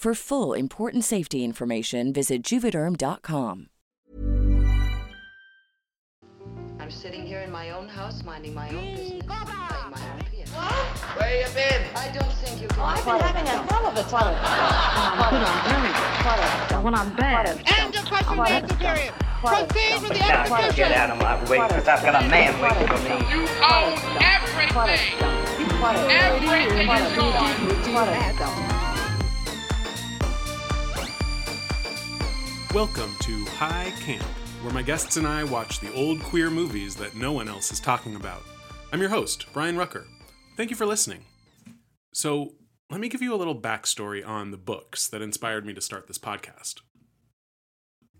For full, important safety information, visit Juvederm.com. I'm sitting here in my own house, minding my own business, playing my own piano. What? Where you been? I don't think you can... I've been having a hell of a time. When I'm bad. End of question and answer period. Proceed with the execution. Get out of my way, because I've got a man waiting for me. You own everything. Everything is yours. Welcome to High Camp, where my guests and I watch the old queer movies that no one else is talking about. I'm your host, Brian Rucker. Thank you for listening. So, let me give you a little backstory on the books that inspired me to start this podcast.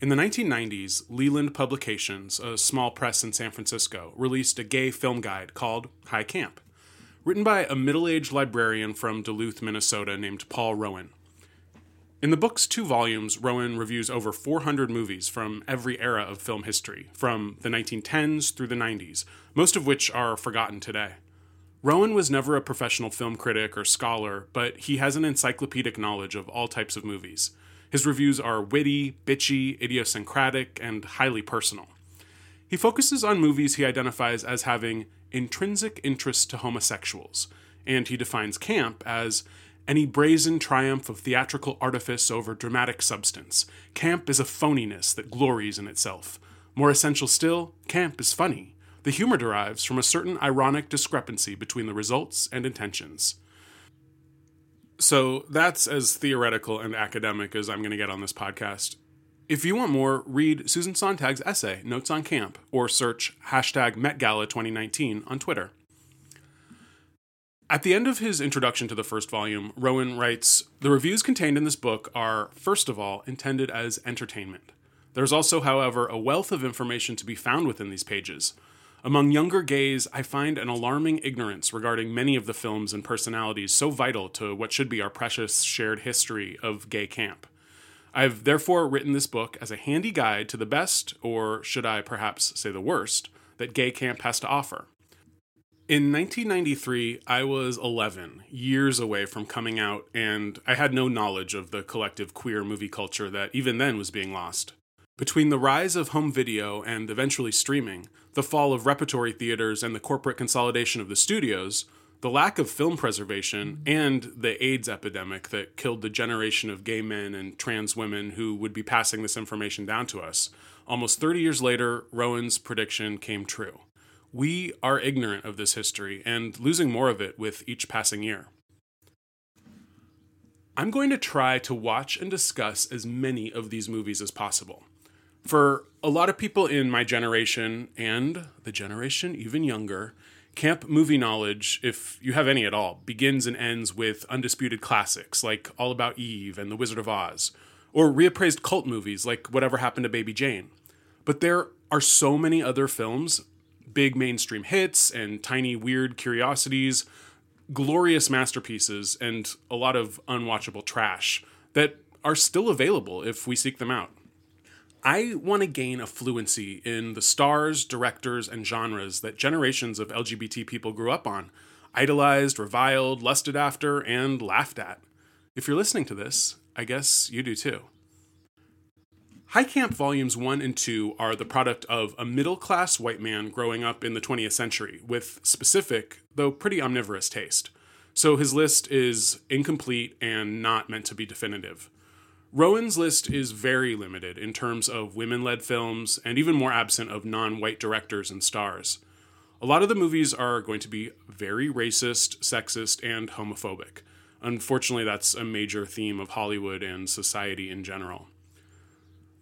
In the 1990s, Leland Publications, a small press in San Francisco, released a gay film guide called High Camp, written by a middle-aged librarian from Duluth, Minnesota named Paul Rowan. In the book's 2 volumes, Rowan reviews over 400 movies from every era of film history, from the 1910s through the 90s, most of which are forgotten today. Rowan was never a professional film critic or scholar, but he has an encyclopedic knowledge of all types of movies. His reviews are witty, bitchy, idiosyncratic, and highly personal. He focuses on movies he identifies as having intrinsic interest to homosexuals, and he defines camp as any brazen triumph of theatrical artifice over dramatic substance. Camp is a phoniness that glories in itself. More essential still, camp is funny. The humor derives from a certain ironic discrepancy between the results and intentions. So that's as theoretical and academic as I'm going to get on this podcast. If you want more, read Susan Sontag's essay, Notes on Camp, or search #MetGala2019 on Twitter. At the end of his introduction to the first volume, Rowan writes, "The reviews contained in this book are, first of all, intended as entertainment. There's also, however, a wealth of information to be found within these pages. Among younger gays, I find an alarming ignorance regarding many of the films and personalities so vital to what should be our precious shared history of gay camp. I've therefore written this book as a handy guide to the best, or should I perhaps say the worst, that gay camp has to offer. In 1993, I was 11, years away from coming out, and I had no knowledge of the collective queer movie culture that even then was being lost. Between the rise of home video and eventually streaming, the fall of repertory theaters and the corporate consolidation of the studios, the lack of film preservation, and the AIDS epidemic that killed the generation of gay men and trans women who would be passing this information down to us, almost 30 years later, Rowan's prediction came true. We are ignorant of this history and losing more of it with each passing year. I'm going to try to watch and discuss as many of these movies as possible. For a lot of people in my generation and the generation even younger, camp movie knowledge, if you have any at all, begins and ends with undisputed classics like All About Eve and The Wizard of Oz, or reappraised cult movies like Whatever Happened to Baby Jane. But there are so many other films, big mainstream hits and tiny weird curiosities glorious masterpieces and a lot of unwatchable trash that are still available if we seek them out. I want to gain a fluency in the stars, directors, and genres that generations of LGBT people grew up on, idolized, reviled, lusted after, and laughed at. If you're listening to this, I guess you do too. High Camp Volumes 1 and 2 are the product of a middle-class white man growing up in the 20th century, with specific, though pretty omnivorous taste. So his list is incomplete and not meant to be definitive. Rowan's list is very limited in terms of women-led films, and even more absent of non-white directors and stars. A lot of the movies are going to be very racist, sexist, and homophobic. Unfortunately, that's a major theme of Hollywood and society in general.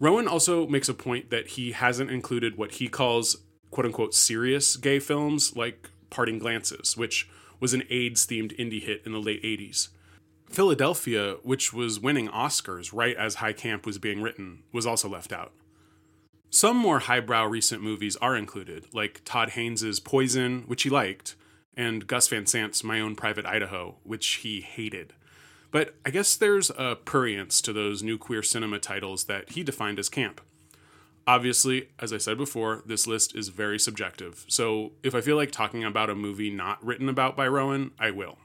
Rowan also makes a point that he hasn't included what he calls, quote-unquote, serious gay films like Parting Glances, which was an AIDS-themed indie hit in the late 80s. Philadelphia, which was winning Oscars right as High Camp was being written, was also left out. Some more highbrow recent movies are included, like Todd Haynes' Poison, which he liked, and Gus Van Sant's My Own Private Idaho, which he hated. But I guess there's a prurience to those new queer cinema titles that he defined as camp. Obviously, as I said before, this list is very subjective, so if I feel like talking about a movie not written about by Rowan, I will.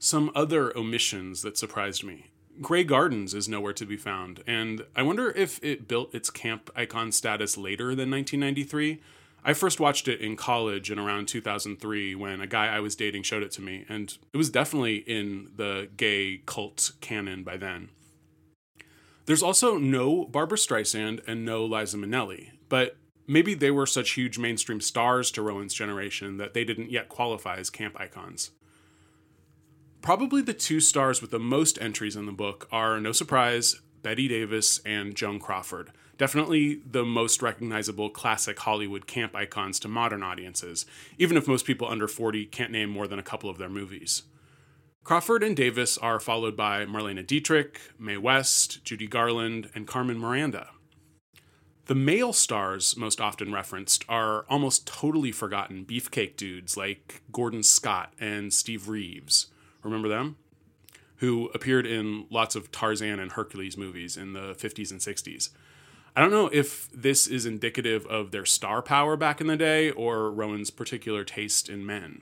Some other omissions that surprised me. Grey Gardens is nowhere to be found, and I wonder if it built its camp icon status later than 1993. I first watched it in college in around 2003 when a guy I was dating showed it to me, and it was definitely in the gay cult canon by then. There's also no Barbra Streisand and no Liza Minnelli, but maybe they were such huge mainstream stars to Rowan's generation that they didn't yet qualify as camp icons. Probably the two stars with the most entries in the book are, no surprise, Betty Davis and Joan Crawford. Definitely the most recognizable classic Hollywood camp icons to modern audiences, even if most people under 40 can't name more than a couple of their movies. Crawford and Davis are followed by Marlena Dietrich, Mae West, Judy Garland, and Carmen Miranda. The male stars most often referenced are almost totally forgotten beefcake dudes like Gordon Scott and Steve Reeves. Remember them? Who appeared in lots of Tarzan and Hercules movies in the 50s and 60s. I don't know if this is indicative of their star power back in the day or Rowan's particular taste in men.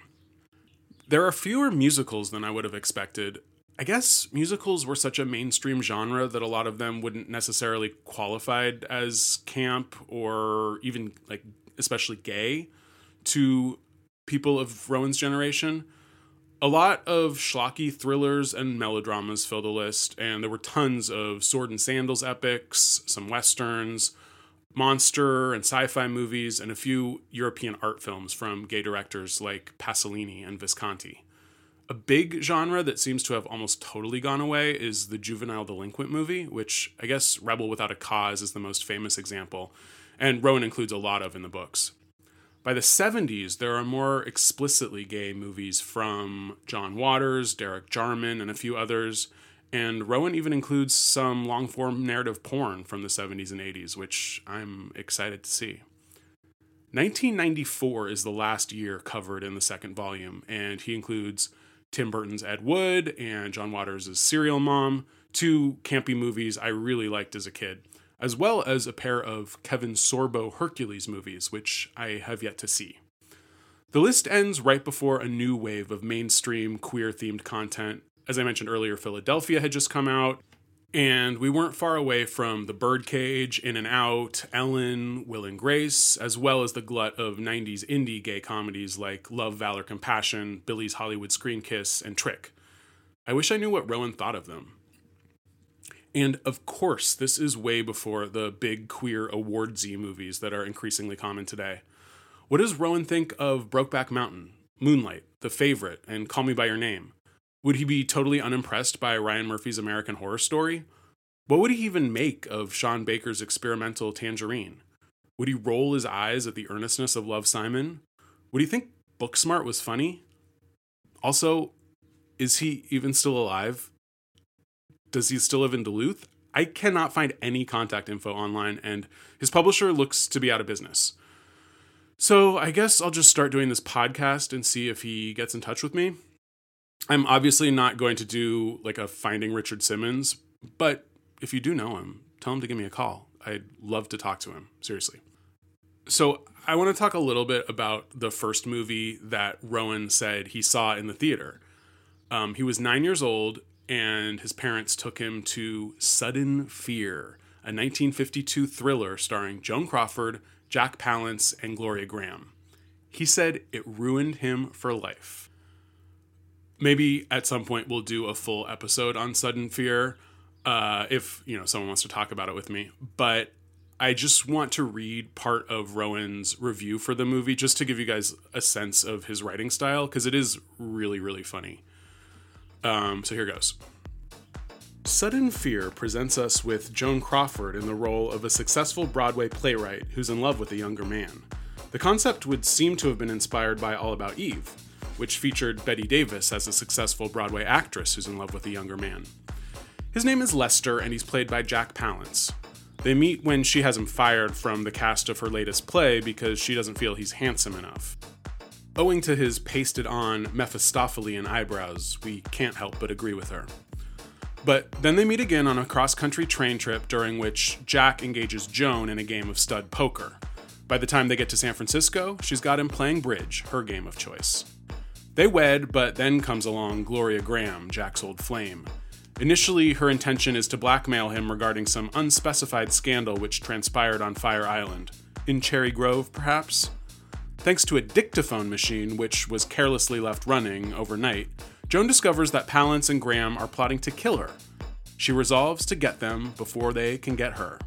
There are fewer musicals than I would have expected. I guess musicals were such a mainstream genre that a lot of them wouldn't necessarily qualify as camp or even like especially gay to people of Rowan's generation. A lot of schlocky thrillers and melodramas fill the list, and there were tons of sword and sandals epics, some westerns, monster and sci-fi movies, and a few European art films from gay directors like Pasolini and Visconti. A big genre that seems to have almost totally gone away is the juvenile delinquent movie, which I guess Rebel Without a Cause is the most famous example, and Rowan includes a lot of in the books. By the 70s, there are more explicitly gay movies from John Waters, Derek Jarman, and a few others, and Rowan even includes some long-form narrative porn from the 70s and 80s, which I'm excited to see. 1994 is the last year covered in the second volume, and he includes Tim Burton's Ed Wood and John Waters' Serial Mom, two campy movies I really liked as a kid, as well as a pair of Kevin Sorbo Hercules movies, which I have yet to see. The list ends right before a new wave of mainstream queer-themed content. As I mentioned earlier, Philadelphia had just come out, and we weren't far away from The Birdcage, In and Out, Ellen, Will and Grace, as well as the glut of 90s indie gay comedies like Love, Valor, Compassion, Billy's Hollywood Screen Kiss, and Trick. I wish I knew what Rowan thought of them. And of course, this is way before the big queer awardsy movies that are increasingly common today. What does Rowan think of Brokeback Mountain, Moonlight, The Favorite, and Call Me By Your Name? Would he be totally unimpressed by Ryan Murphy's American Horror Story? What would he even make of Sean Baker's experimental Tangerine? Would he roll his eyes at the earnestness of Love, Simon? Would he think Booksmart was funny? Also, is he even still alive? Does he still live in Duluth? I cannot find any contact info online, and his publisher looks to be out of business. So I guess I'll just start doing this podcast and see if he gets in touch with me. I'm obviously not going to do like a Finding Richard Simmons, but if you do know him, tell him to give me a call. I'd love to talk to him, seriously. So I want to talk a little bit about the first movie that Rowan said he saw in the theater. He was 9 years old and his parents took him to Sudden Fear, a 1952 thriller starring Joan Crawford, Jack Palance, and Gloria Graham. He said it ruined him for life. Maybe at some point we'll do a full episode on Sudden Fear, if someone wants to talk about it with me. But I just want to read part of Rowan's review for the movie just to give you guys a sense of his writing style, because it is really, really funny. So here goes. Sudden Fear presents us with Joan Crawford in the role of a successful Broadway playwright who's in love with a younger man. The concept would seem to have been inspired by All About Eve, which featured Betty Davis as a successful Broadway actress who's in love with a younger man. His name is Lester, and he's played by Jack Palance. They meet when she has him fired from the cast of her latest play because she doesn't feel he's handsome enough. Owing to his pasted-on Mephistophelian eyebrows, we can't help but agree with her. But then they meet again on a cross-country train trip during which Jack engages Joan in a game of stud poker. By the time they get to San Francisco, she's got him playing bridge, her game of choice. They wed, but then comes along Gloria Graham, Jack's old flame. Initially, her intention is to blackmail him regarding some unspecified scandal which transpired on Fire Island. In Cherry Grove, perhaps? Thanks to a dictaphone machine, which was carelessly left running overnight, Joan discovers that Palance and Graham are plotting to kill her. She resolves to get them before they can get her.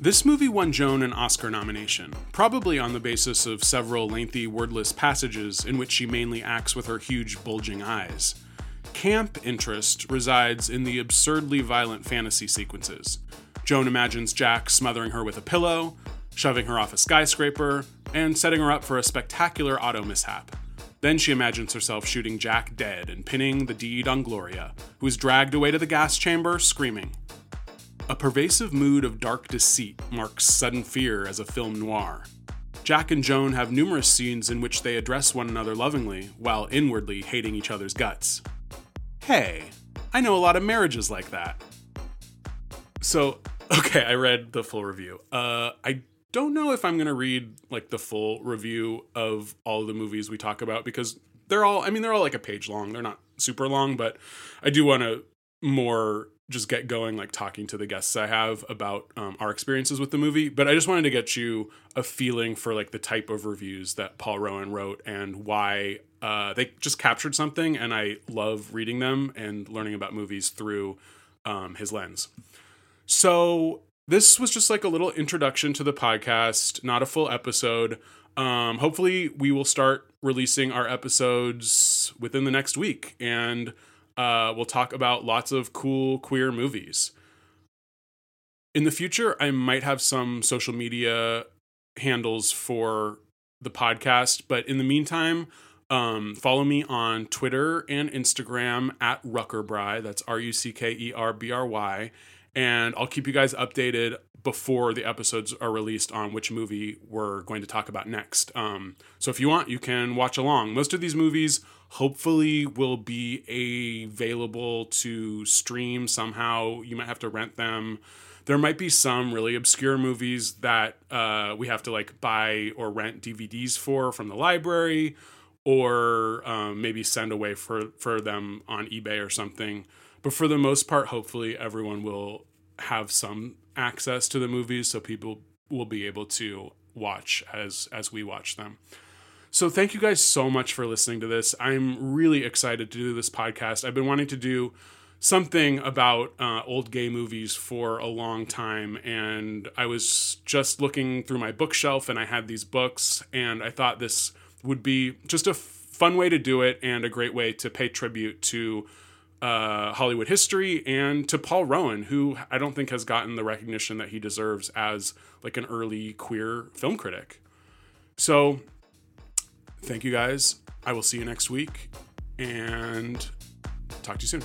This movie won Joan an Oscar nomination, probably on the basis of several lengthy, wordless passages in which she mainly acts with her huge, bulging eyes. Camp interest resides in the absurdly violent fantasy sequences. Joan imagines Jack smothering her with a pillow, shoving her off a skyscraper, and setting her up for a spectacular auto mishap. Then she imagines herself shooting Jack dead and pinning the deed on Gloria, who is dragged away to the gas chamber screaming. A pervasive mood of dark deceit marks Sudden Fear as a film noir. Jack and Joan have numerous scenes in which they address one another lovingly, while inwardly hating each other's guts. Hey, I know a lot of marriages like that. So, okay, I read the full review. I don't know if I'm going to read like the full review of all the movies we talk about because they're all like a page long. They're not super long, but I do want to more just get going, like talking to the guests I have about our experiences with the movie. But I just wanted to get you a feeling for like the type of reviews that Paul Rowan wrote and why they just captured something, and I love reading them and learning about movies through his lens. So this was just like a little introduction to the podcast, not a full episode. Hopefully we will start releasing our episodes within the next week, and we'll talk about lots of cool queer movies. In the future, I might have some social media handles for the podcast, but in the meantime, follow me on Twitter and Instagram at Ruckerbry. That's RUCKERBRY. And I'll keep you guys updated before the episodes are released on which movie we're going to talk about next. So if you want, you can watch along. Most of these movies hopefully will be available to stream somehow. You might have to rent them. There might be some really obscure movies that we have to like buy or rent DVDs for from the library, or maybe send away for them on eBay or something. But for the most part, hopefully everyone will have some access to the movies, so people will be able to watch as we watch them. So thank you guys so much for listening to this. I'm really excited to do this podcast. I've been wanting to do something about old gay movies for a long time, and I was just looking through my bookshelf, and I had these books, and I thought this would be just a fun way to do it and a great way to pay tribute to Hollywood history and to Paul Rowan, who I don't think has gotten the recognition that he deserves as like an early queer film critic. So thank you guys. I will see you next week and talk to you soon.